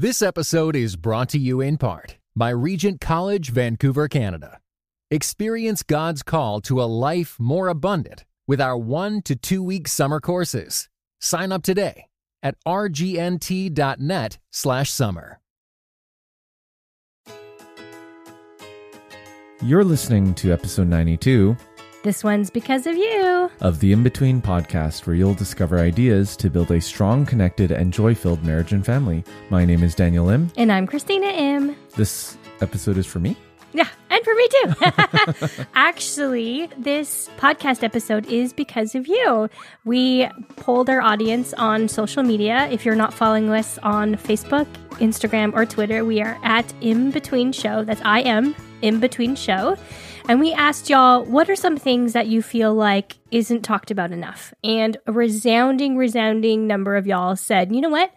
This episode is brought to you in part by Regent College, Vancouver, Canada. Experience God's call to a life more abundant with our 1 to 2 week summer courses. Sign up today at rgnt.net/summer. You're listening to episode 92. This one's because of you. Of the In Between Podcast, where you'll discover ideas to build a strong, connected, and joy-filled marriage and family. My name is Daniel Im. And I'm Christina Im. This episode is for me? Yeah, and for me too. Actually, this podcast episode is because of you. We polled our audience on social media. If you're not following us on Facebook, Instagram, or Twitter, we are at In Between Show. That's I-M, In Between Show. And we asked y'all, what are some things that you feel like isn't talked about enough? And a resounding number of y'all said, you know what?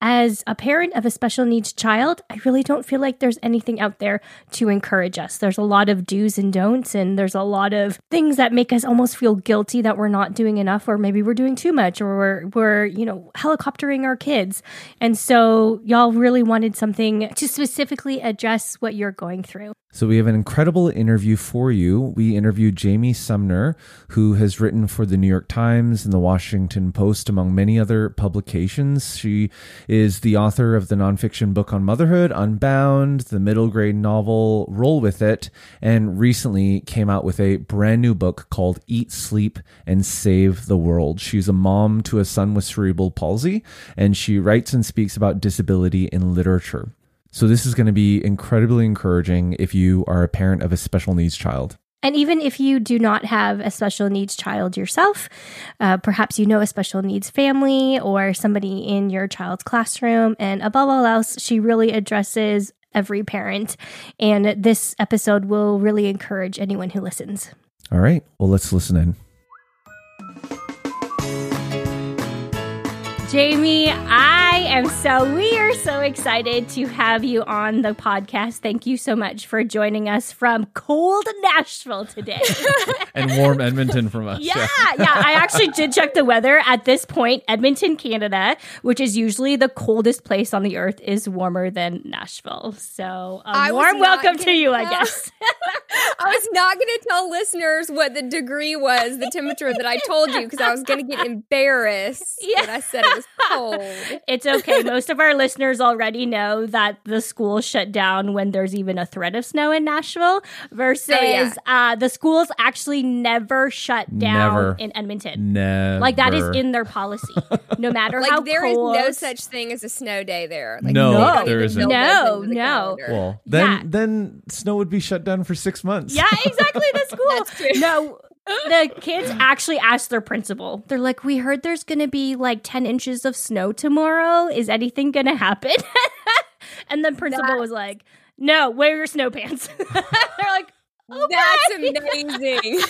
As a parent of a special needs child, I really don't feel like there's anything out there to encourage us. There's a lot of do's and don'ts, and there's a lot of things that make us almost feel guilty that we're not doing enough, or maybe we're doing too much, or we're helicoptering our kids. And so y'all really wanted something to specifically address what you're going through. So we have an incredible interview for you. We interviewed Jamie Sumner, who has written for the New York Times and the Washington Post, among many other publications. She is the author of the nonfiction book on motherhood, Unbound, the middle grade novel, Roll With It, and recently came out with a brand new book called Eat, Sleep, and Save the World. She's a mom to a son with cerebral palsy, and she writes and speaks about disability in literature. So this is going to be incredibly encouraging if you are a parent of a special needs child. And even if you do not have a special needs child yourself, perhaps you know a special needs family or somebody in your child's classroom. And above all else, she really addresses every parent. And this episode will really encourage anyone who listens. All right. Well, let's listen in. Jamie, I am so excited to have you on the podcast. Thank you so much for joining us from cold Nashville today. And warm Edmonton from us. Yeah. I actually did check the weather. At this point, Edmonton, Canada, which is usually the coldest place on the earth, is warmer than Nashville. So a warm welcome to you, I guess. I was not going to tell listeners what the degree was, the temperature that I told you, because I was going to get embarrassed that I said it was cold. It's okay. Most of our listeners already know that the school shut down when there's even a threat of snow in Nashville versus the schools actually never shut down in Edmonton. Like, that is in their policy. No matter how cold. Like, there is no such thing as a snow day there. Like, no, there isn't. No. Well, then snow would be shut down for 6 months. Yeah, exactly. That's cool. That's true. No. The kids actually asked their principal. They're like, we heard there's going to be like 10 inches of snow tomorrow. Is anything going to happen? And the principal was like, no, wear your snow pants. They're like, okay. That's amazing.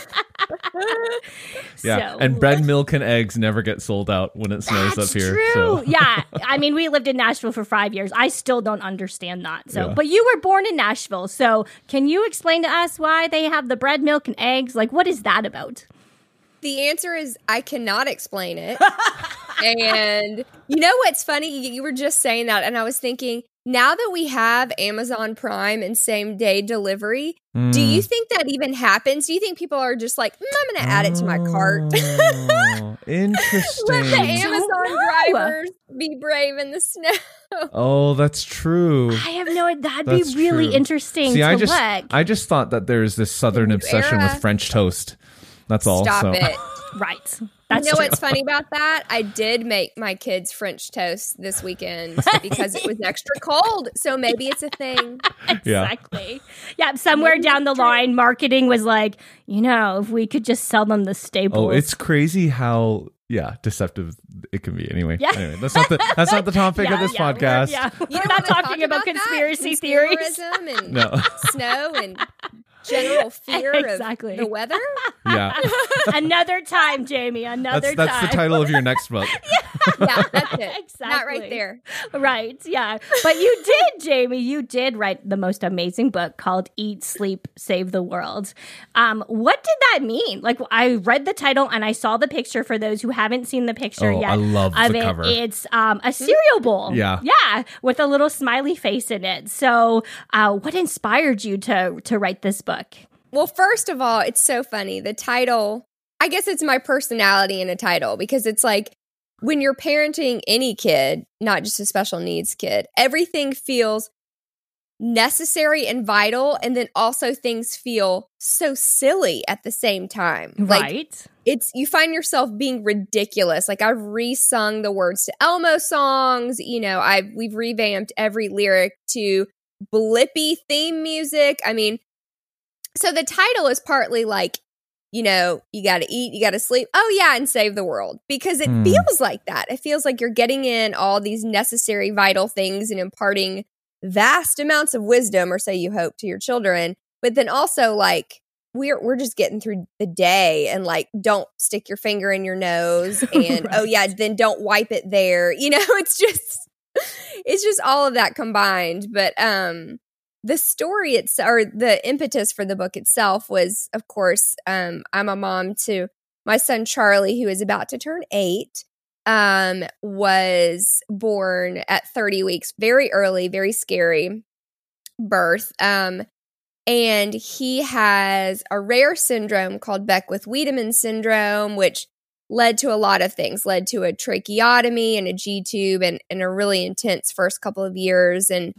Yeah, so, and bread, milk, and eggs never get sold out when it snows up here. That's true. So. Yeah, I mean, we lived in Nashville for 5 years. I still don't understand that. So, but you were born in Nashville, so can you explain to us why they have the bread, milk, and eggs? Like, what is that about? The answer is I cannot explain it. And you know what's funny? You were just saying that, and I was thinking, now that we have Amazon Prime and same-day delivery, do you think that even happens? Do you think people are just like, I'm going to add it to my cart? Interesting. Let the Amazon drivers be brave in the snow. Oh, that's true. I have no idea. That'd be really interesting look. I just thought that there's this Southern obsession with French toast. That's all. Stop it. Right. That's you know what's funny about that? I did make my kids French toast this weekend because it was extra cold. So maybe it's a thing. Exactly. Yeah. Somewhere down the line, marketing was like, if we could just sell them the staples. Oh, it's crazy how deceptive it can be. Anyway, that's not the topic of this podcast. We're not talking about conspiracy theories. And snow and general fear exactly. of the weather. Yeah. Another time, Jamie. Another time. That's the title of your next book. Yeah, that's it. Exactly. Not right there. Right. Yeah. But you did, Jamie. You did write the most amazing book called Eat, Sleep, Save the World. What did that mean? Like, I read the title and I saw the picture for those who haven't seen the picture yet. I love the cover. It's a cereal bowl. Yeah. Yeah. With a little smiley face in it. So what inspired you to write this book? Well, first of all, it's so funny. The title, I guess it's my personality in a title, because it's like, when you're parenting any kid, not just a special needs kid, everything feels necessary and vital, and then also things feel so silly at the same time. Right. Like, it's, you find yourself being ridiculous. Like, I've re-sung the words to Elmo songs, you know, we've revamped every lyric to blippy theme music. I mean, so the title is partly like, you know, you got to eat, you got to sleep, oh yeah, and save the world, because it feels like that. It feels like you're getting in all these necessary, vital things and imparting vast amounts of wisdom, or so you hope, to your children. But then also, like, we're just getting through the day, and like, don't stick your finger in your nose, and right. oh yeah, then don't wipe it there. You know, it's just all of that combined. But the story or the impetus for the book itself was, of course, I'm a mom to my son Charlie, who is about to turn 8, was born at 30 weeks, very early, very scary birth. And he has a rare syndrome called Beckwith-Wiedemann syndrome, which led to a lot of things, led to a tracheotomy and a G-tube and a really intense first couple of years and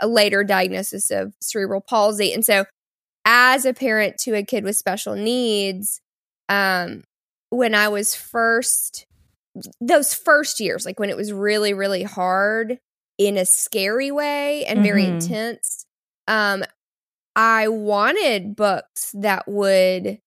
a later diagnosis of cerebral palsy. And so as a parent to a kid with special needs, when I was those first years, like when it was really, really hard in a scary way and very intense, I wanted books that would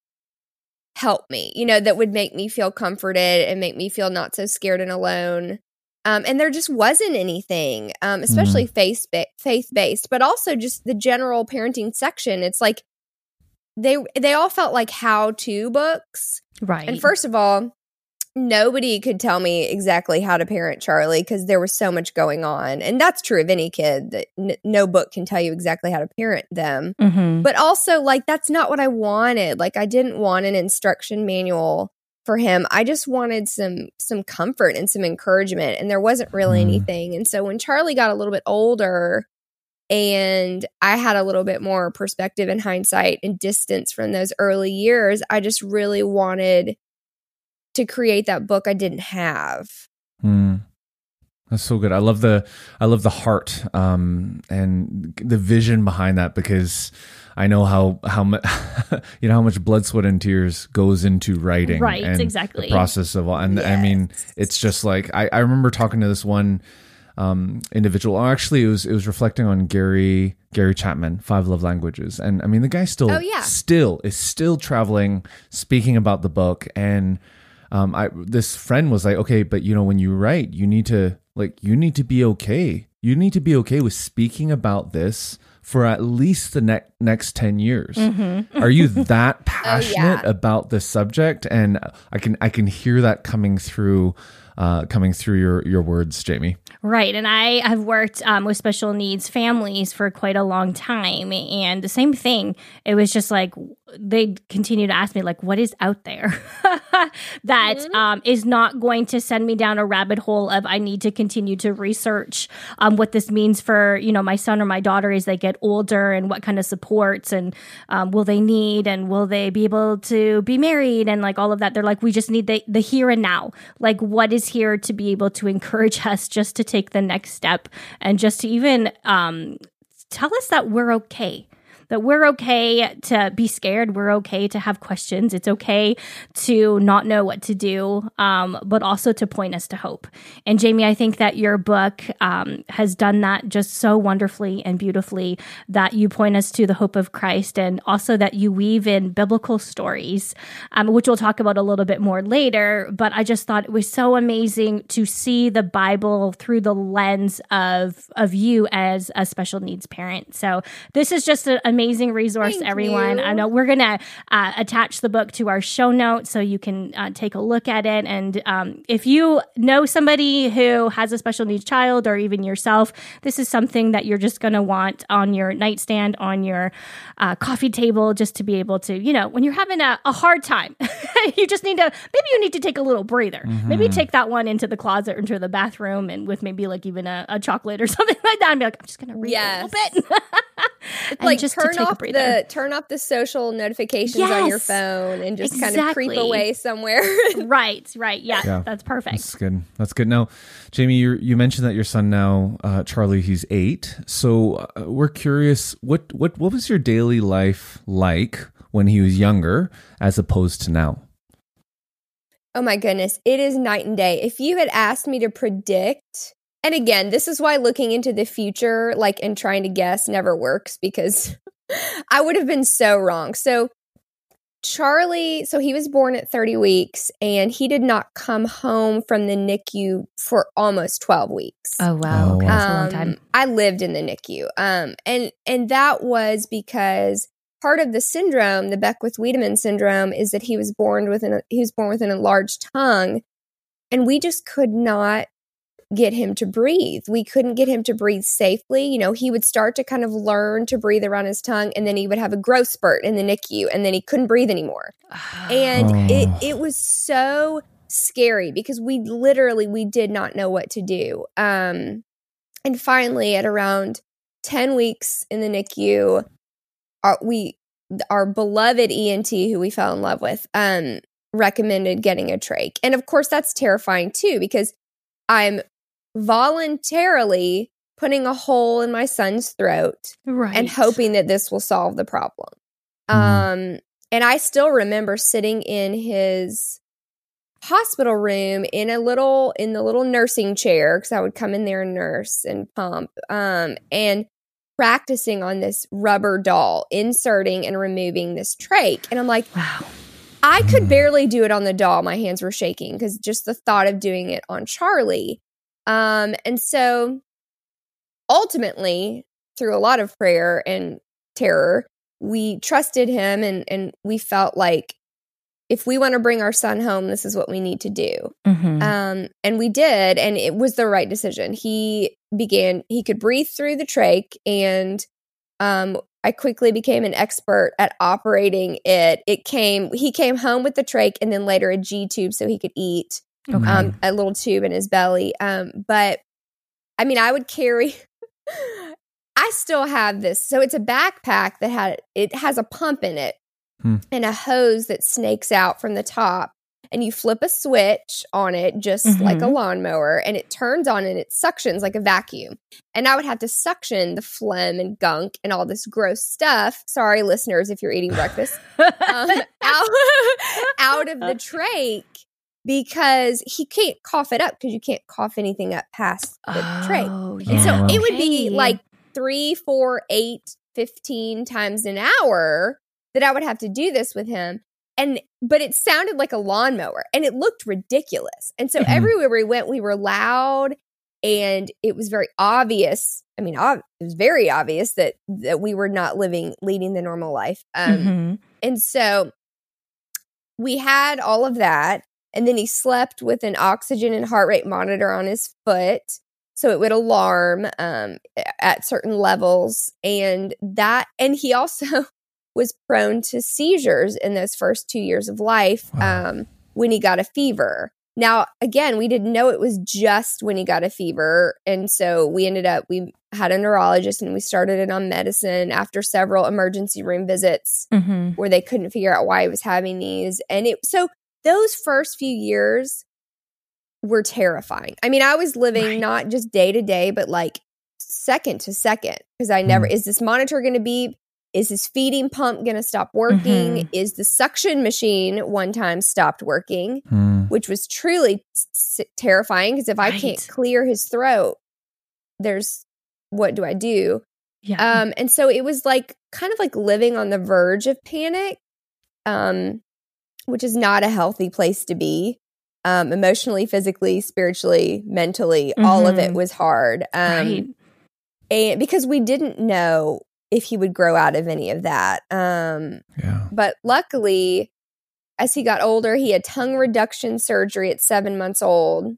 help me, you know, that would make me feel comforted and make me feel not so scared and alone. And there just wasn't anything, especially faith-based, but also just the general parenting section. It's like they all felt like how-to books. Right. And first of all, nobody could tell me exactly how to parent Charlie, because there was so much going on. And that's true of any kid, that no book can tell you exactly how to parent them. Mm-hmm. But also, like, that's not what I wanted. Like, I didn't want an instruction manual for him. I just wanted some comfort and some encouragement. And there wasn't really anything. And so when Charlie got a little bit older and I had a little bit more perspective and hindsight and distance from those early years, I just really wanted to create that book I didn't have. That's so good. I love the heart and the vision behind that, because I know how you know, how much blood, sweat, and tears goes into writing, right? And exactly. The process of all, and yes. I mean, it's just like I remember talking to this one individual. Oh, actually, it was reflecting on Gary Chapman, 5 Love Languages, and I mean, the guy still is traveling, speaking about the book. And this friend was like, okay, but you know, when you write, you need to be okay. You need to be okay with speaking about this for at least the next 10 years. Mm-hmm. Are you that passionate about this subject? And I can hear that coming through your words, Jamie. Right. And I have worked with special needs families for quite a long time. And the same thing, it was just like, they continue to ask me, like, what is out there that is not going to send me down a rabbit hole of, I need to continue to research what this means for, you know, my son or my daughter as they get older, and what kind of supports and will they need, and will they be able to be married, and like all of that. They're like, we just need the here and now, like what is here to be able to encourage us just to take the next step, and just to even tell us that we're okay. That we're okay to be scared. We're okay to have questions. It's okay to not know what to do, but also to point us to hope. And Jamie, I think that your book has done that just so wonderfully and beautifully, that you point us to the hope of Christ, and also that you weave in biblical stories, which we'll talk about a little bit more later. But I just thought it was so amazing to see the Bible through the lens of you as a special needs parent. So this is just an amazing amazing resource, everyone. I know we're going to attach the book to our show notes so you can take a look at it. And if you know somebody who has a special needs child or even yourself, this is something that you're just going to want on your nightstand, on your coffee table, just to be able to, you know, when you're having a hard time, you just need to, maybe you need to take a little breather. Mm-hmm. Maybe take that one into the closet, into the bathroom, and with maybe like even a chocolate or something like that, and be like, I'm just going to read a little bit. It's like just turn off the social notifications on your phone and just kind of creep away somewhere. Right. Yeah, that's perfect. That's good. Now, Jamie, you mentioned that your son now, Charlie, he's 8. So we're curious, what was your daily life like when he was younger as opposed to now? Oh my goodness, it is night and day. If you had asked me to predict, and again, this is why looking into the future, like, and trying to guess never works, because I would have been so wrong. So Charlie, he was born at 30 weeks and he did not come home from the NICU for almost 12 weeks. Oh, wow. Okay. That's a long time. I lived in the NICU. And that was because part of the syndrome, the Beckwith-Wiedemann syndrome, is that he was born with an enlarged tongue, and we just could not get him to breathe. We couldn't get him to breathe safely. You know, he would start to kind of learn to breathe around his tongue, and then he would have a growth spurt in the NICU, and then he couldn't breathe anymore. And it was so scary because we did not know what to do. And finally, at around 10 weeks in the NICU, our beloved ENT, who we fell in love with, recommended getting a trach. And of course, that's terrifying too, because I'm voluntarily putting a hole in my son's throat and hoping that this will solve the problem. And I still remember sitting in his hospital room in the little nursing chair, because I would come in there and nurse and pump, and practicing on this rubber doll, inserting and removing this trach. And I'm like, wow. I could barely do it on the doll. My hands were shaking because just the thought of doing it on Charlie. And so ultimately, through a lot of prayer and terror, we trusted him, and we felt like if we want to bring our son home, this is what we need to do. Mm-hmm. And we did, and it was the right decision. He could breathe through the trach, and I quickly became an expert at operating it. He came home with the trach and then later a G tube so he could eat, a little tube in his belly. But I mean, I still have this. So it's a backpack that has a pump in it and a hose that snakes out from the top, and you flip a switch on it just like a lawnmower, and it turns on and it suctions like a vacuum. And I would have to suction the phlegm and gunk and all this gross stuff. Sorry, listeners, if you're eating breakfast. Out of the trach, because he can't cough it up, because you can't cough anything up past the trach. Yeah. And so it would be like 3, 4, 8, 15 times an hour that I would have to do this with him. But it sounded like a lawnmower, and it looked ridiculous. And so everywhere we went, we were loud, and it was very obvious. I mean, it was very obvious that we were not leading the normal life. And so we had all of that, and then he slept with an oxygen and heart rate monitor on his foot, so it would alarm at certain levels, and he also was prone to seizures in those first 2 years of life when he got a fever. Now, again, we didn't know it was just when he got a fever. And so we had a neurologist, and we started it on medicine after several emergency room visits where they couldn't figure out why he was having these. And so those first few years were terrifying. I mean, I was living not just day to day, but like second to second, because I never, is this monitor going to beep? Is his feeding pump going to stop working? Is the suction machine one time stopped working, which was truly terrifying, because if I can't clear his throat, what do I do? Yeah. And so it was like kind of like living on the verge of panic, which is not a healthy place to be. Emotionally, physically, spiritually, mentally, all of it was hard. And because we didn't know if he would grow out of any of that. But luckily, as he got older, he had tongue reduction surgery at 7 months old.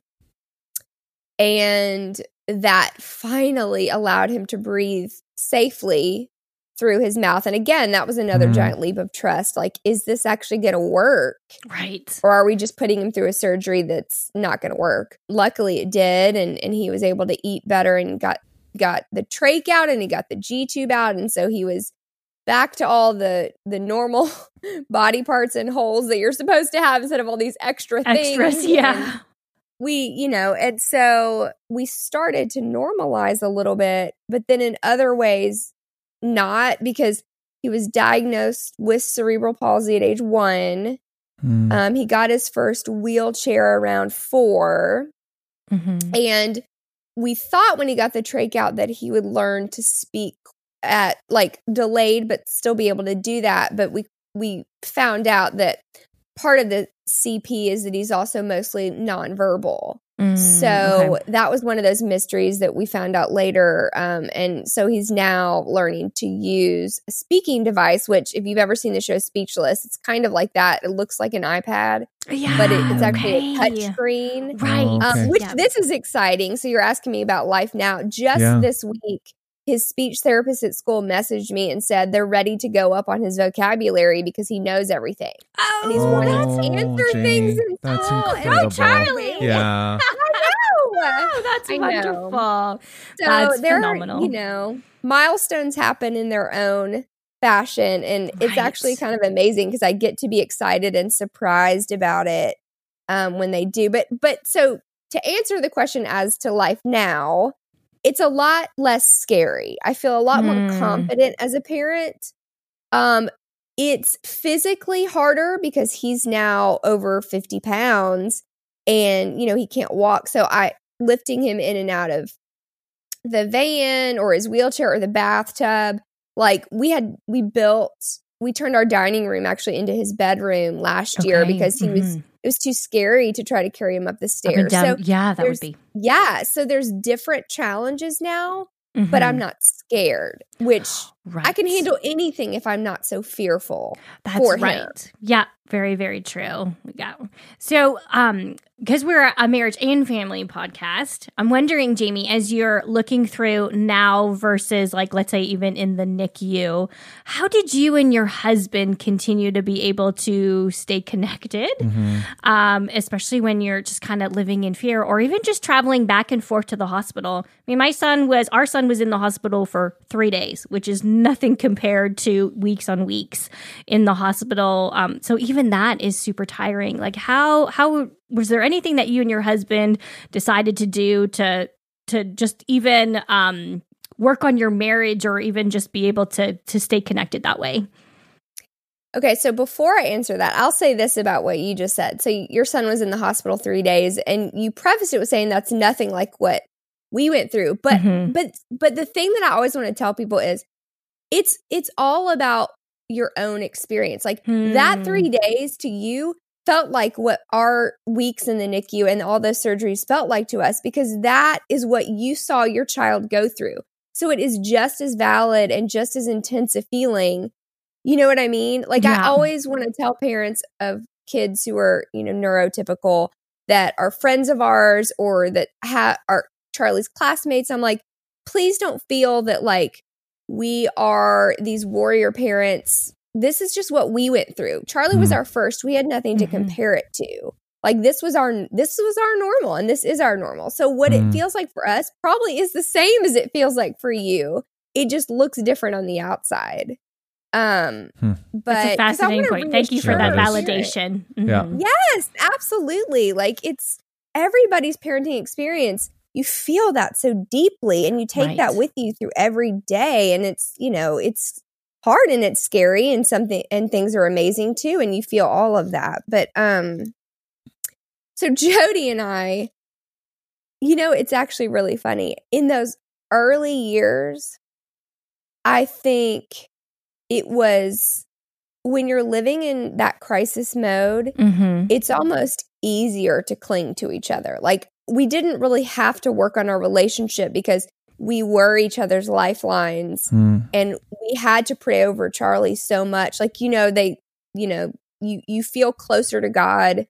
And that finally allowed him to breathe safely through his mouth. And again, that was another giant leap of trust. Like, is this actually going to work? Right. Or are we just putting him through a surgery that's not going to work? Luckily, it did. And he was able to eat better and got the trach out and he got the G-tube out. And so he was back to all the normal body parts and holes that you're supposed to have instead of all these extra things. Extras, yeah. And and so we started to normalize a little bit, but then in other ways, not, because he was diagnosed with cerebral palsy at age 1. He got his first wheelchair around 4. Mm-hmm. And we thought when he got the trach out that he would learn to speak at like delayed, but still be able to do that. But we found out that part of the CP is that he's also mostly nonverbal. That was one of those mysteries that we found out later. And so he's now learning to use a speaking device, which if you've ever seen the show Speechless, it's kind of like that. It looks like an iPad, but it's actually a touch screen. Right. This is exciting. So you're asking me about life now. This week, his speech therapist at school messaged me and said they're ready to go up on his vocabulary because he knows everything. Oh, and he's wanting to answer things. That's incredible. Oh, Charlie. Yeah. Wonderful. Know. So that's phenomenal. Are, milestones happen in their own fashion. And it's actually kind of amazing because I get to be excited and surprised about it when they do. But so to answer the question as to life now, it's a lot less scary. I feel a lot more confident as a parent. It's physically harder because he's now over 50 pounds and, he can't walk. So lifting him in and out of the van or his wheelchair or the bathtub, like we turned our dining room actually into his bedroom last year because he was, it was too scary to try to carry him up the stairs. That would be. Yeah. So there's different challenges now, but I'm not scared, which I can handle anything if I'm not so fearful. That's right. Yeah. Very, very true. Yeah. So, because we're a marriage and family podcast, I'm wondering, Jamie, as you're looking through now versus like, let's say even in the NICU, how did you and your husband continue to be able to stay connected, especially when you're just kind of living in fear or even just traveling back and forth to the hospital? I mean, our son was in the hospital for 3 days, which is nothing compared to weeks on weeks in the hospital. So even that is super tiring. Like how was there anything that you and your husband decided to do to just even work on your marriage or even just be able to stay connected that way? Okay, so before I answer that, I'll say this about what you just said. So your son was in the hospital 3 days, and you prefaced it with saying that's nothing like what we went through. But but the thing that I always want to tell people is it's all about your own experience. Like that 3 days to you felt like what our weeks in the NICU and all those surgeries felt like to us, because that is what you saw your child go through. So it is just as valid and just as intense a feeling. You know what I mean? Like I always want to tell parents of kids who are, neurotypical that are friends of ours or that are Charlie's classmates. I'm like, please don't feel that like we are these warrior parents. This is just what we went through. Charlie was our first. We had nothing to compare it to. Like this was our normal, and this is our normal. So what it feels like for us probably is the same as it feels like for you. It just looks different on the outside. But that's a fascinating point. Thank you for that validation. Yeah. Yes, absolutely. Like it's everybody's parenting experience. You feel that so deeply, and you take that with you through every day. And it's, it's hard and it's scary, and things are amazing too. And you feel all of that. But, so Jody and I, it's actually really funny. In those early years, I think it was when you're living in that crisis mode, it's almost easier to cling to each other. Like, we didn't really have to work on our relationship because we were each other's lifelines. Mm. And we had to pray over Charlie so much. Like, you know, you feel closer to God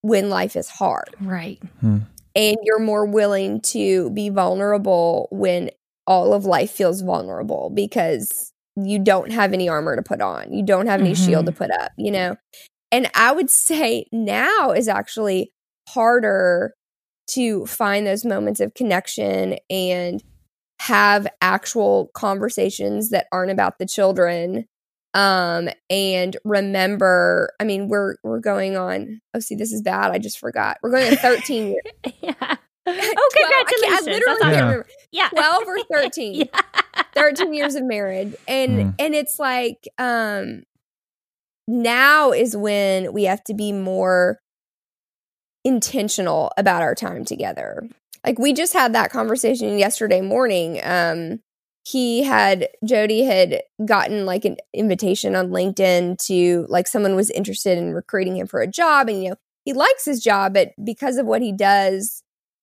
when life is hard. Right. Mm. And you're more willing to be vulnerable when all of life feels vulnerable, because you don't have any armor to put on. You don't have any shield to put up, you know? And I would say now is actually harder to find those moments of connection and have actual conversations that aren't about the children. And remember, I mean, we're going on, oh, see, this is bad. I just forgot. We're going on 13 years. Yeah. Oh, 12, congratulations. I literally can't remember. Yeah. 12 or 13. Yeah. 13 years of marriage. And it's like, now is when we have to be more intentional about our time together. Like, we just had that conversation yesterday morning. Jody had gotten like an invitation on LinkedIn to, like, someone was interested in recruiting him for a job, and, you know, he likes his job, but because of what he does,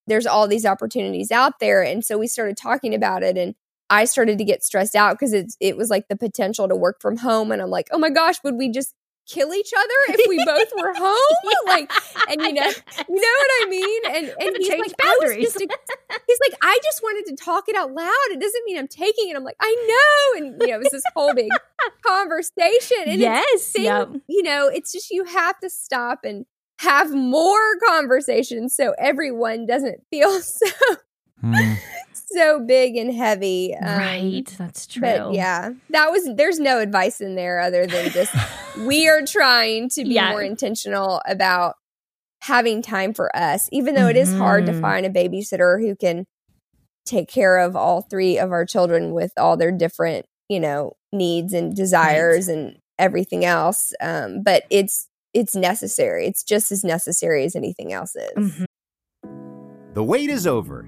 there's all these opportunities out there. And so we started talking about it, and I started to get stressed out because it was like the potential to work from home. And I'm like, oh my gosh, would we just kill each other if we both were home? Yeah. Like, and you know what I mean? And he's like, I just wanted to talk it out loud. It doesn't mean I'm taking it. I'm like, I know. And, you know, it was this whole big conversation. And yes. Yep. You know, it's just, you have to stop and have more conversations so everyone doesn't feel so big and heavy. Right, that's true. But yeah, there's no advice in there other than just, we are trying to be more intentional about having time for us, even though it is hard to find a babysitter who can take care of all three of our children with all their different, you know, needs and desires and everything else. But it's necessary. It's just as necessary as anything else is. Mm-hmm. The wait is over.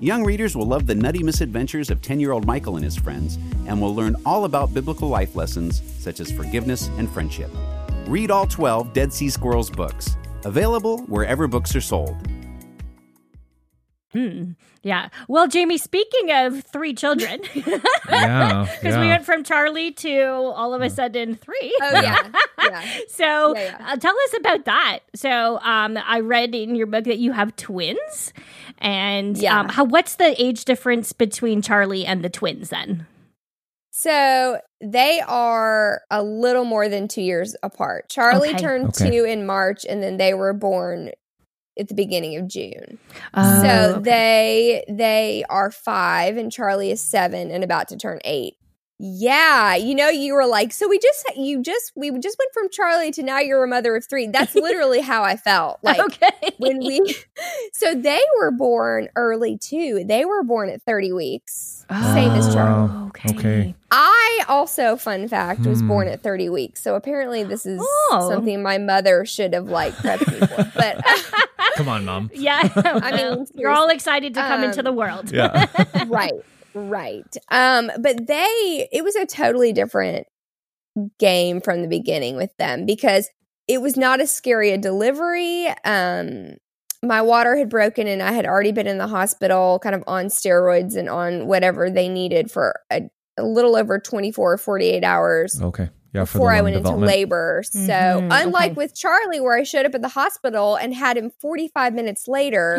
Young readers will love the nutty misadventures of 10-year-old Michael and his friends, and will learn all about biblical life lessons such as forgiveness and friendship. Read all 12 Dead Sea Squirrels books, available wherever books are sold. Hmm. Yeah. Well, Jamie, speaking of three children, because we went from Charlie to all of a sudden three. Oh, yeah. So tell us about that. So I read in your book that you have twins. And what's the age difference between Charlie and the twins then? So they are a little more than 2 years apart. Charlie turned two in March, and then they were born at the beginning of June. Oh, so they are 5 and Charlie is 7 and about to turn 8. Yeah, you know, you were like, so we just went from Charlie to now you're a mother of 3. That's literally how I felt. Like so they were born early too. They were born at 30 weeks. Oh, same as Charlie. Okay. I also, fun fact, was born at 30 weeks. So apparently this is something my mother should have like prepped me for. But come on, Mom. Yeah. I mean, you're all excited to come into the world. Yeah. Right. But it was a totally different game from the beginning with them, because it was not as scary a delivery. My water had broken and I had already been in the hospital kind of on steroids and on whatever they needed for a little over 24 or 48 hours. Okay. Yeah, before I went into labor. So unlike with Charlie, where I showed up at the hospital and had him 45 minutes later,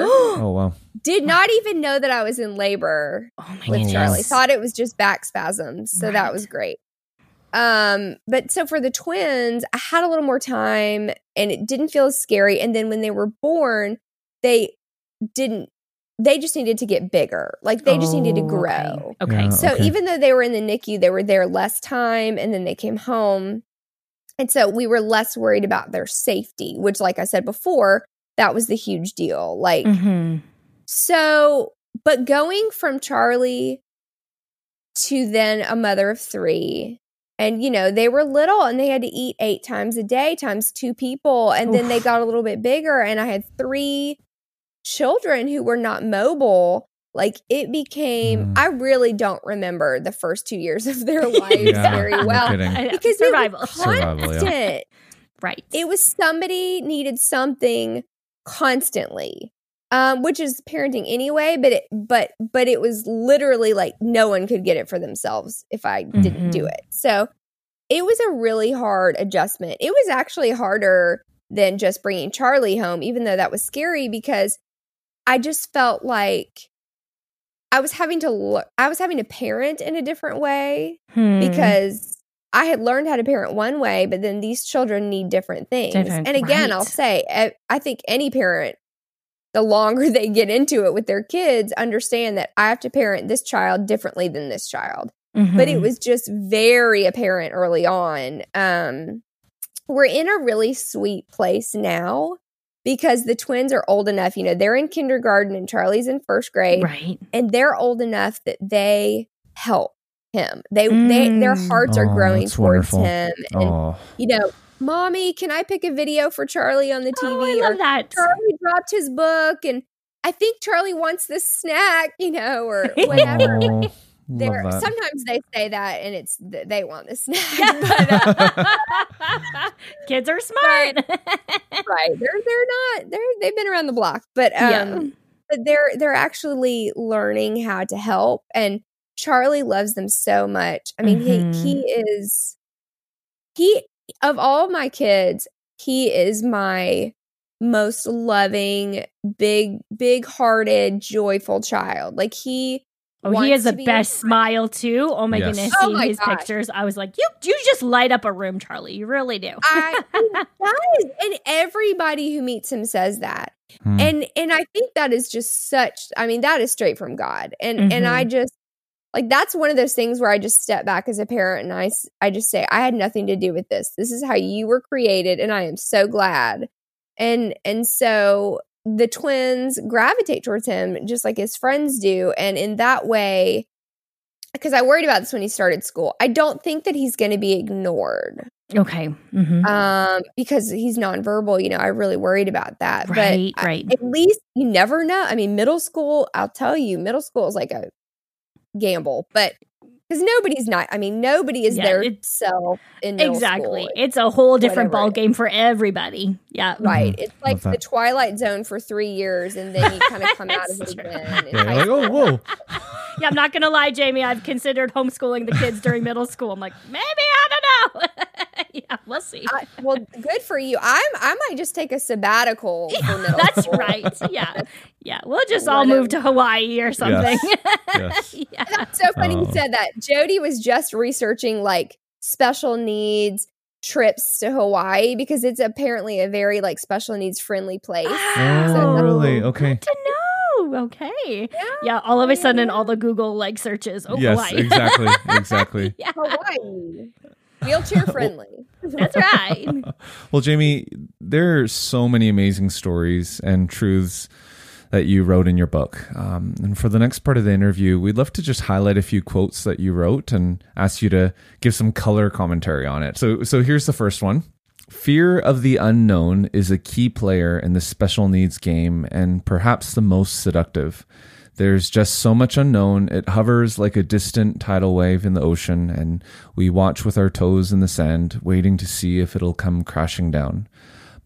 did not even know that I was in labor with Charlie. Thought it was just back spasms. So that was great. But so for the twins, I had a little more time and it didn't feel as scary. And then when they were born, they just needed to get bigger. Like, they just needed to grow. So even though they were in the NICU, they were there less time, and then they came home. And so we were less worried about their safety, which, like I said before, that was the huge deal. Like, so, but going from Charlie to then a mother of 3 And, you know, they were little and they had to eat 8 times a day times 2 people. And then they got a little bit bigger. And I had 3 children who were not mobile. Like, it became, I really don't remember the first 2 years of their lives very well. Because survival. It was constant. Right. It was somebody needed something constantly, which is parenting anyway, but it was literally like no one could get it for themselves if I didn't do it. So it was a really hard adjustment. It was actually harder than just bringing Charlie home, even though that was scary, because I just felt like I was having to parent in a different way because I had learned how to parent one way, but then these children need different things. And again, I'll say, I think any parent, the longer they get into it with their kids, understand that I have to parent this child differently than this child. But it was just very apparent early on. We're in a really sweet place now because the twins are old enough. You know, they're in kindergarten and Charlie's in first grade. Right. And they're old enough that they help him. Their hearts are growing towards him. And, you know, Mommy, can I pick a video for Charlie on the TV? Oh, I love that. Charlie dropped his book, and I think Charlie wants this snack, you know, or whatever. Sometimes they say that, and it's they want the snack. But kids are smart, right? They've been around the block, but they're actually learning how to help, and Charlie loves them so much. I mean, he is. Of all my kids, he is my most loving, big-hearted, joyful child. Like, he has the best smile too. Oh my goodness! Oh, seeing his pictures, I was like, "You just light up a room, Charlie. You really do." He does, and everybody who meets him says that. And I think that is just such. I mean, that is straight from God. And I just. Like, that's one of those things where I just step back as a parent and I just say, I had nothing to do with this. This is how you were created, and I am so glad. And so the twins gravitate towards him just like his friends do. And in that way, because I worried about this when he started school, I don't think that he's going to be ignored. Okay. Because he's nonverbal, you know, I really worried about that. Right, but at least you never know. I mean, middle school, I'll tell you, middle school is like a gamble, but because nobody is their self in middle school. It's a whole different ball game for everybody. Yeah, right. It's like the Twilight Zone for 3 years, and then you kind of come out of it again. Like, oh, whoa. Yeah, I'm not gonna lie, Jamie. I've considered homeschooling the kids during middle school. I'm like, maybe I don't know. Yeah, we'll see. Well, good for you. I might just take a sabbatical for middle school. That's right. Yeah. Yeah. We'll just all move to Hawaii or something. Yes. Yeah. That's so funny you said that. Jody was just researching like special needs trips to Hawaii because it's apparently a very like special needs friendly place. Oh, so really? Okay. Good to know. Okay. Yeah. All of a sudden, all the Google like searches. Oh, yes, Hawaii. Exactly. Yeah. Hawaii. Wheelchair friendly. That's right. Well, Jamie, there are so many amazing stories and truths that you wrote in your book. And for the next part of the interview, we'd love to just highlight a few quotes that you wrote and ask you to give some color commentary on it. So here's the first one. Fear of the unknown is a key player in the special needs game and perhaps the most seductive. There's just so much unknown. It hovers like a distant tidal wave in the ocean, and we watch with our toes in the sand, waiting to see if it'll come crashing down.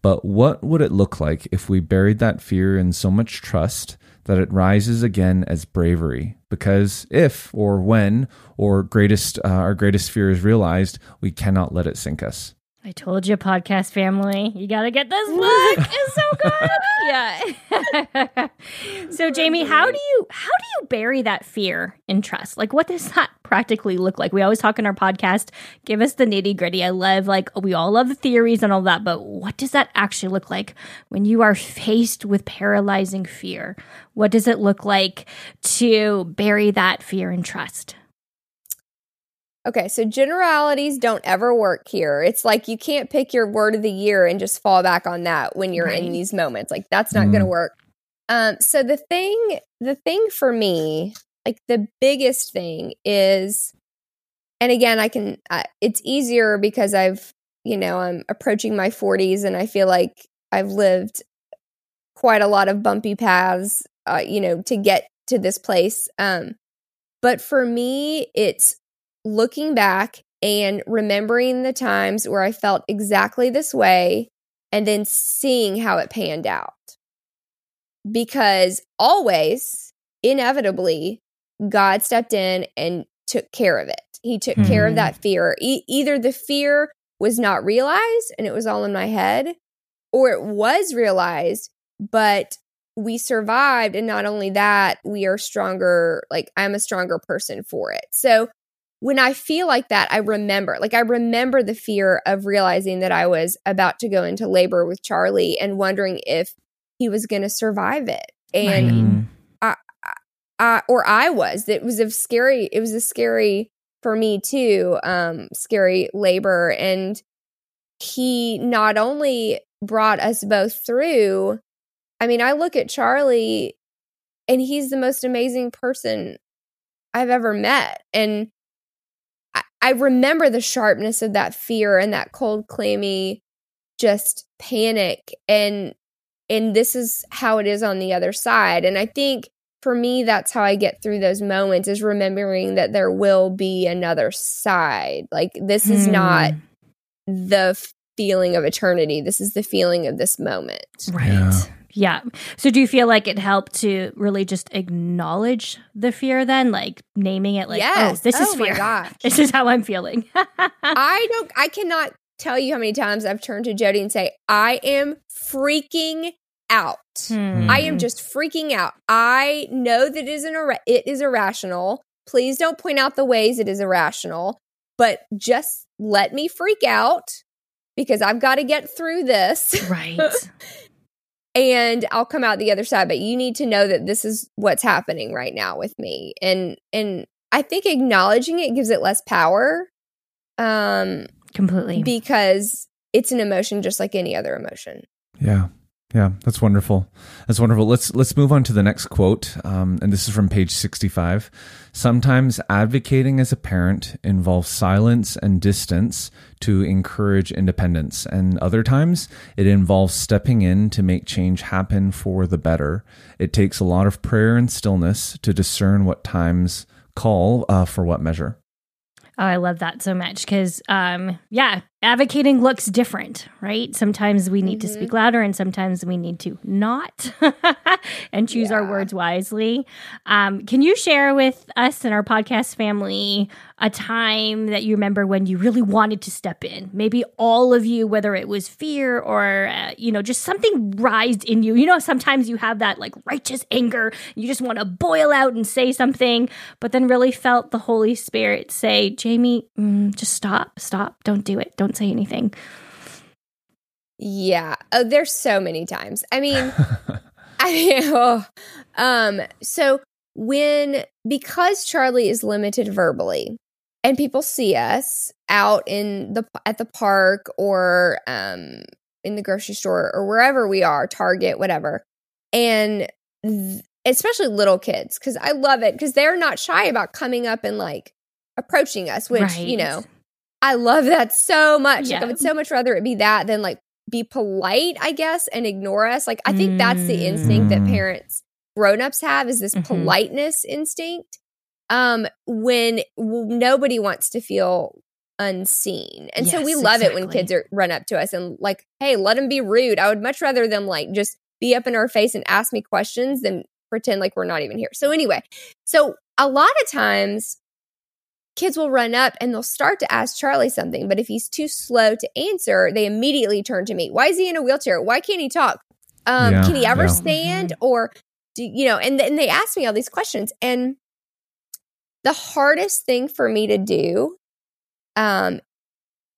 But what would it look like if we buried that fear in so much trust that it rises again as bravery? Because if or when our greatest fear is realized, we cannot let it sink us. I told you, podcast family, you got to get this book. It's so good. Yeah. So, Jamie, how do you bury that fear in trust? Like, what does that practically look like? We always talk in our podcast, give us the nitty gritty. I love, like, we all love the theories and all that, but what does that actually look like when you are faced with paralyzing fear? What does it look like to bury that fear in trust? Okay, so generalities don't ever work here. It's like you can't pick your word of the year and just fall back on that when you're in these moments. Like, that's not going to work. So the thing for me, like the biggest thing is And again, I can, it's easier because I've, you know, I'm approaching my 40s and I feel like I've lived quite a lot of bumpy paths, you know, to get to this place. But for me, it's looking back and remembering the times where I felt exactly this way and then seeing how it panned out. Because always, inevitably, God stepped in and took care of it. He took care of that fear. Either the fear was not realized and it was all in my head, or it was realized, but we survived. And not only that, we are stronger. Like, I'm a stronger person for it. So when I feel like that, I remember the fear of realizing that I was about to go into labor with Charlie and wondering if he was going to survive it. And it was scary for me too, scary labor. And he not only brought us both through, I mean, I look at Charlie and he's the most amazing person I've ever met. And I remember the sharpness of that fear and that cold, clammy, just panic. And this is how it is on the other side. And I think for me, that's how I get through those moments, is remembering that there will be another side. Like, this is not the feeling of eternity. This is the feeling of this moment. Right. Yeah. So do you feel like it helped to really just acknowledge the fear then? Like, naming it, like, yes. oh, this is fear. My gosh. This is how I'm feeling. I cannot tell you how many times I've turned to Jody and say, I am freaking out. I am just freaking out. I know that it is irrational. Please don't point out the ways it is irrational, but just let me freak out because I've got to get through this. Right. And I'll come out the other side, but you need to know that this is what's happening right now with me. And I think acknowledging it gives it less power. Completely. Because it's an emotion just like any other emotion. Yeah. Yeah. That's wonderful. That's wonderful. Let's move on to the next quote. And this is from page 65. Sometimes advocating as a parent involves silence and distance to encourage independence. And other times it involves stepping in to make change happen for the better. It takes a lot of prayer and stillness to discern what times call for what measure. Oh, I love that so much because, advocating looks different, right? Sometimes we need to speak louder and sometimes we need to not and choose our words wisely. Can you share with us and our podcast family a time that you remember when you really wanted to step in? Maybe all of you, whether it was fear or, just something rised in you. You know, sometimes you have that like righteous anger. You just want to boil out and say something, but then really felt the Holy Spirit say, Jamie, just stop. Don't do it. Don't say anything. Yeah. Oh, there's so many times. I mean, so because Charlie is limited verbally, and people see us out at the park or in the grocery store or wherever we are, Target, whatever, and especially little kids, because I love it because they're not shy about coming up and like approaching us, which you know, I love that so much. Yeah. Like, I would so much rather it be that than like be polite, I guess, and ignore us. Like, I think that's the instinct that parents, grown-ups have, is this politeness instinct when nobody wants to feel unseen. And so we love it when kids run up to us and like, hey, let them be rude. I would much rather them like just be up in our face and ask me questions than pretend like we're not even here. So anyway, so a lot of times kids will run up and they'll start to ask Charlie something, but if he's too slow to answer, they immediately turn to me. Why is he in a wheelchair? Why can't he talk? Can he ever stand? Or and they ask me all these questions. And the hardest thing for me to do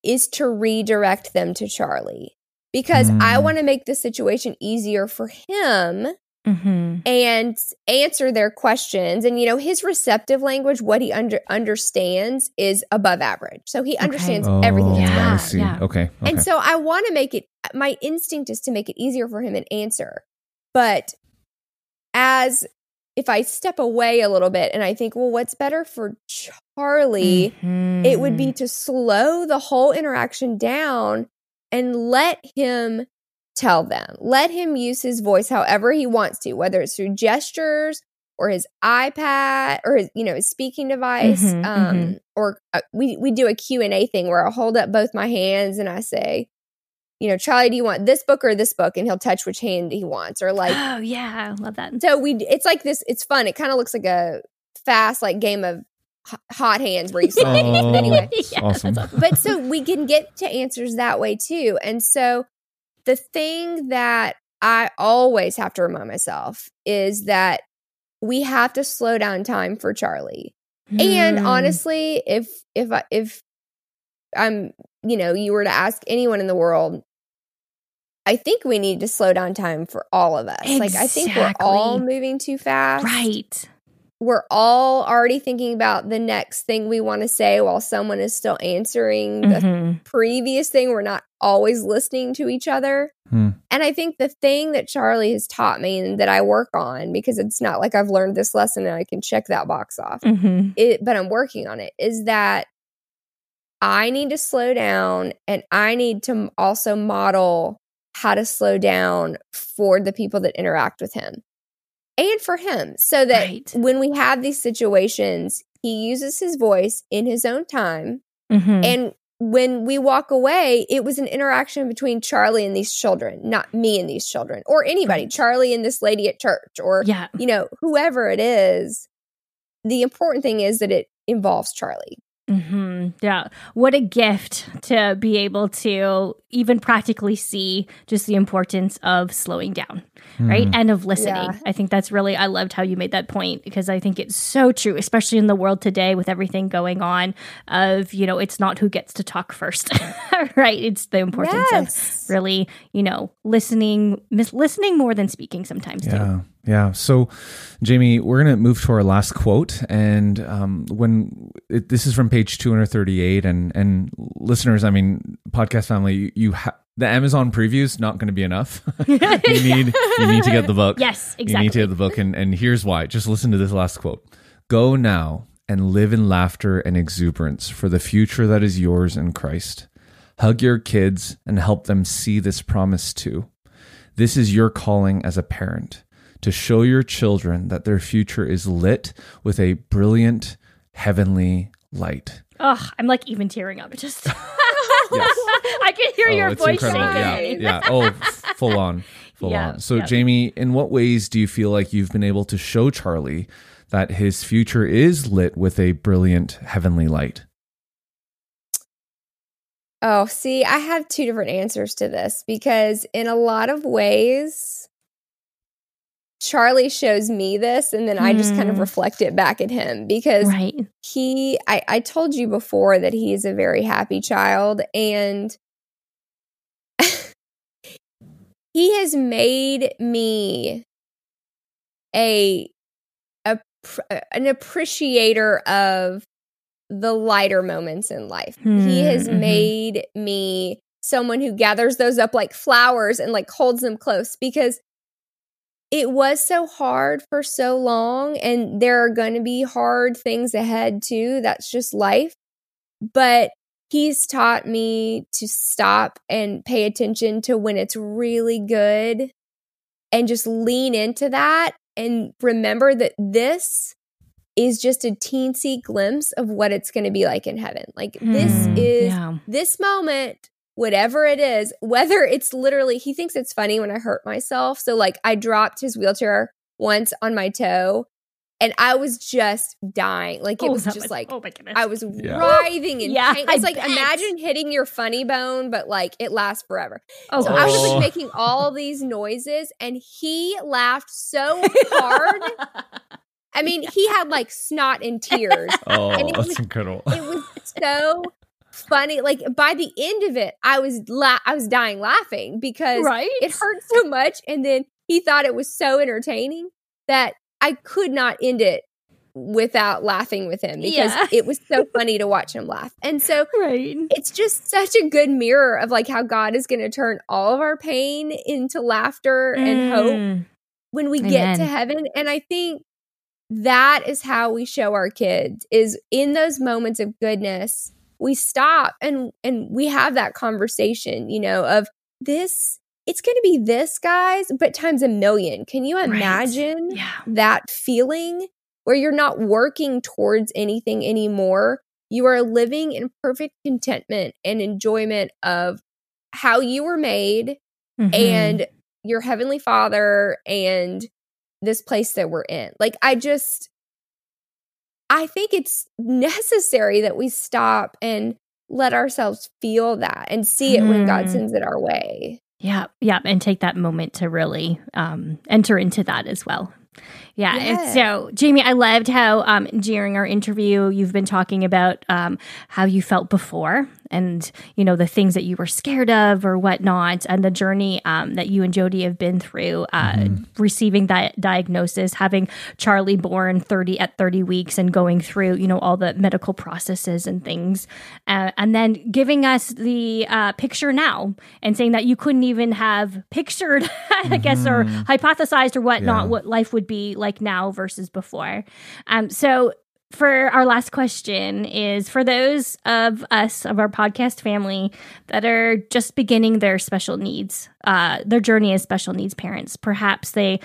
is to redirect them to Charlie, because I want to make the situation easier for him and answer their questions. And, you know, his receptive language, what he understands is above average. So he understands everything. I see. Yeah. Okay. And so I want to make it, my instinct is to make it easier for him and answer. But as if I step away a little bit and I think, well, what's better for Charlie? Mm-hmm. It would be to slow the whole interaction down and let him tell them. Let him use his voice however he wants to, whether it's through gestures or his iPad or his, you know, his speaking device. Mm-hmm, Or we do a Q&A thing where I'll hold up both my hands and I say, you know, Charlie, do you want this book or this book? And he'll touch which hand he wants, or like, oh yeah, I love that. So it's like this. It's fun. It kind of looks like a fast like game of hot hands where you slide hands. But anyway, yeah, awesome. But so we can get to answers that way too. And so the thing that I always have to remind myself is that we have to slow down time for Charlie. Mm. And honestly, if I'm, you know, you were to ask anyone in the world, I think we need to slow down time for all of us. Exactly. Like, I think we're all moving too fast. Right. We're all already thinking about the next thing we want to say while someone is still answering the previous thing. We're not always listening to each other. Mm. And I think the thing that Charlie has taught me and that I work on, because it's not like I've learned this lesson and I can check that box off, but I'm working on it, is that I need to slow down, and I need to also model how to slow down for the people that interact with him and for him, so that when we have these situations, he uses his voice in his own time. Mm-hmm. And when we walk away, it was an interaction between Charlie and these children, not me and these children, or anybody, Charlie and this lady at church, or, you know, whoever it is. The important thing is that it involves Charlie. Yeah. What a gift to be able to even practically see just the importance of slowing down, right? And of listening. Yeah. I think that's really, I loved how you made that point, because I think it's so true, especially in the world today with everything going on of, you know, it's not who gets to talk first, right? It's the importance of really, you know, listening more than speaking sometimes too. Yeah. So, Jamie, we're going to move to our last quote. And this is from page 238. And listeners, I mean, podcast family, the Amazon preview's not going to be enough. you need to get the book. Yes, exactly. You need to get the book. And here's why. Just listen to this last quote. Go now and live in laughter and exuberance for the future that is yours in Christ. Hug your kids and help them see this promise too. This is your calling as a parent, to show your children that their future is lit with a brilliant heavenly light. Oh, I'm like even tearing up. Just I can hear your voice. Yeah. Oh, full on. So Jamie, in what ways do you feel like you've been able to show Charlie that his future is lit with a brilliant heavenly light? Oh, see, I have two different answers to this, because in a lot of ways, Charlie shows me this, and then I just kind of reflect it back at him, because I told you before that he is a very happy child, and he has made me an appreciator of the lighter moments in life. He has made me someone who gathers those up like flowers and like holds them close, because it was so hard for so long, and there are going to be hard things ahead too. That's just life. But he's taught me to stop and pay attention to when it's really good and just lean into that, and remember that this is just a teensy glimpse of what it's going to be like in heaven. Like this moment, whatever it is, whether it's literally, he thinks it's funny when I hurt myself. So like I dropped his wheelchair once on my toe, and I was just dying. Like it was just like, oh my goodness. I was writhing in pain. It's like, imagine hitting your funny bone, but like it lasts forever. I was just like making all these noises, and he laughed so hard. I mean, he had like snot and tears. That's incredible. It was so funny. Like by the end of it, I was dying laughing, because it hurt so much, and then he thought it was so entertaining that I could not end it without laughing with him, because it was so funny to watch him laugh. And so it's just such a good mirror of like how God is going to turn all of our pain into laughter and hope when we get to heaven. And I think That is how we show our kids, is in those moments of goodness, we stop and we have that conversation, you know, of this, it's going to be this, guys, but times a million. Can you imagine right. yeah. that feeling where you're not working towards anything anymore? You are living in perfect contentment and enjoyment of how you were made mm-hmm. and your Heavenly Father and this place that we're in. Like, I think it's necessary that we stop and let ourselves feel that and see it when God sends it our way. Yeah. Yeah. And take that moment to really enter into that as well. Yeah. And so, Jamie, I loved how during our interview, you've been talking about how you felt before and, you know, the things that you were scared of or whatnot, and the journey that you and Jody have been through, receiving that diagnosis, having Charlie born 30 weeks and going through, you know, all the medical processes and things, and then giving us the picture now and saying that you couldn't even have pictured, I guess, or hypothesized or whatnot, what life would be like now versus before. So for our last question is for those of us, of our podcast family, that are just beginning their special needs, their journey as special needs parents. Perhaps they,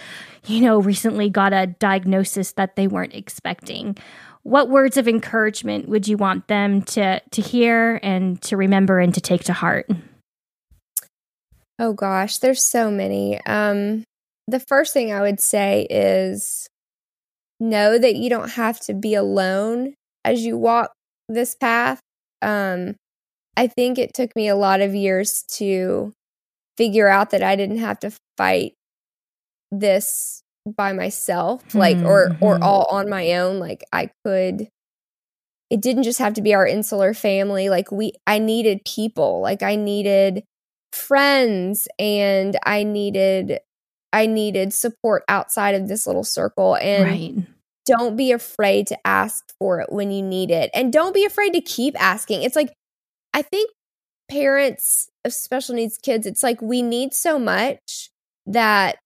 you know, recently got a diagnosis that they weren't expecting. What words of encouragement would you want them to hear and to remember and to take to heart? Oh gosh, there's so many. The first thing I would say is know that you don't have to be alone as you walk this path. I think it took me a lot of years to figure out that I didn't have to fight this by myself, like, or all on my own. Like, it didn't just have to be our insular family. Like, I needed people, like I needed friends, and I needed support outside of this little circle. And don't be afraid to ask for it when you need it. And don't be afraid to keep asking. It's like, I think parents of special needs kids, it's like we need so much that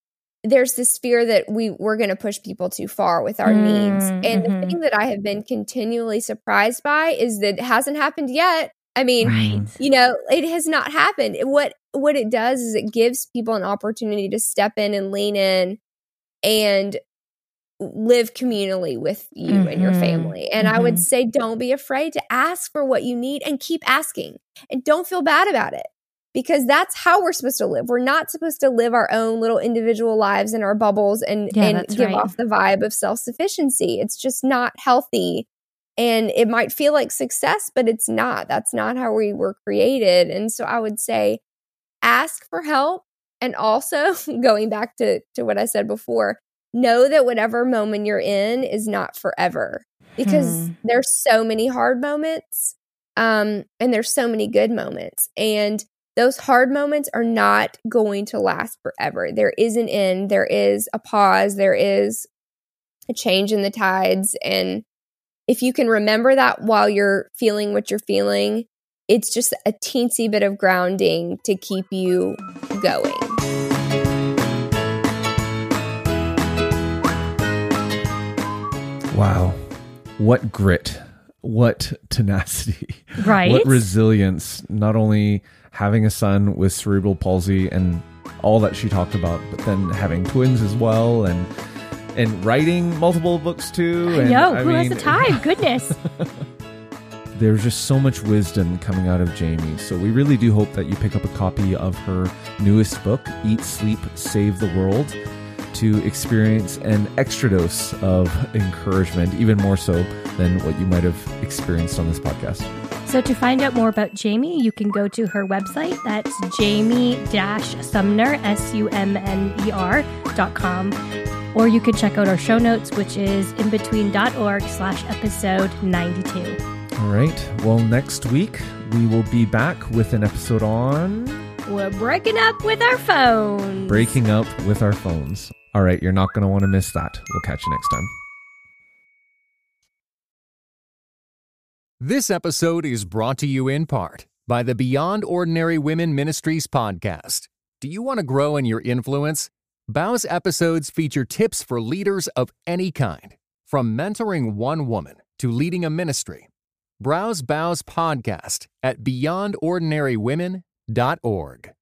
there's this fear that we're going to push people too far with our needs. And the thing that I have been continually surprised by is that it hasn't happened yet. I mean, you know, it has not happened. What it does is it gives people an opportunity to step in and lean in and live communally with you and your family. And I would say, don't be afraid to ask for what you need and keep asking, and don't feel bad about it, because that's how we're supposed to live. We're not supposed to live our own little individual lives in our bubbles and give off the vibe of self-sufficiency. It's just not healthy. And it might feel like success, but it's not. That's not how we were created. And so I would say, ask for help. And also, going back to what I said before, know that whatever moment you're in is not forever, because there's so many hard moments and there's so many good moments. And those hard moments are not going to last forever. There is an end. There is a pause. There is a change in the tides. And if you can remember that while you're feeling what you're feeling, it's just a teensy bit of grounding to keep you going. Wow. What grit, what tenacity, what resilience, not only having a son with cerebral palsy and all that she talked about, but then having twins as well, and writing multiple books too. Who has the time? Goodness. There's just so much wisdom coming out of Jamie. So we really do hope that you pick up a copy of her newest book, Eat, Sleep, Save the World, to experience an extra dose of encouragement, even more so than what you might have experienced on this podcast. So to find out more about Jamie, you can go to her website. That's jamie-sumner, SUMNER.com. Or you can check out our show notes, which is inbetween.org/episode 92. All right. Well, next week, we will be back with an episode on... We're breaking up with our phones. Breaking up with our phones. All right. You're not going to want to miss that. We'll catch you next time. This episode is brought to you in part by the Beyond Ordinary Women Ministries podcast. Do you want to grow in your influence? Bow's episodes feature tips for leaders of any kind, From mentoring one woman to leading a ministry, browse Bow's podcast at beyondordinarywomen.org.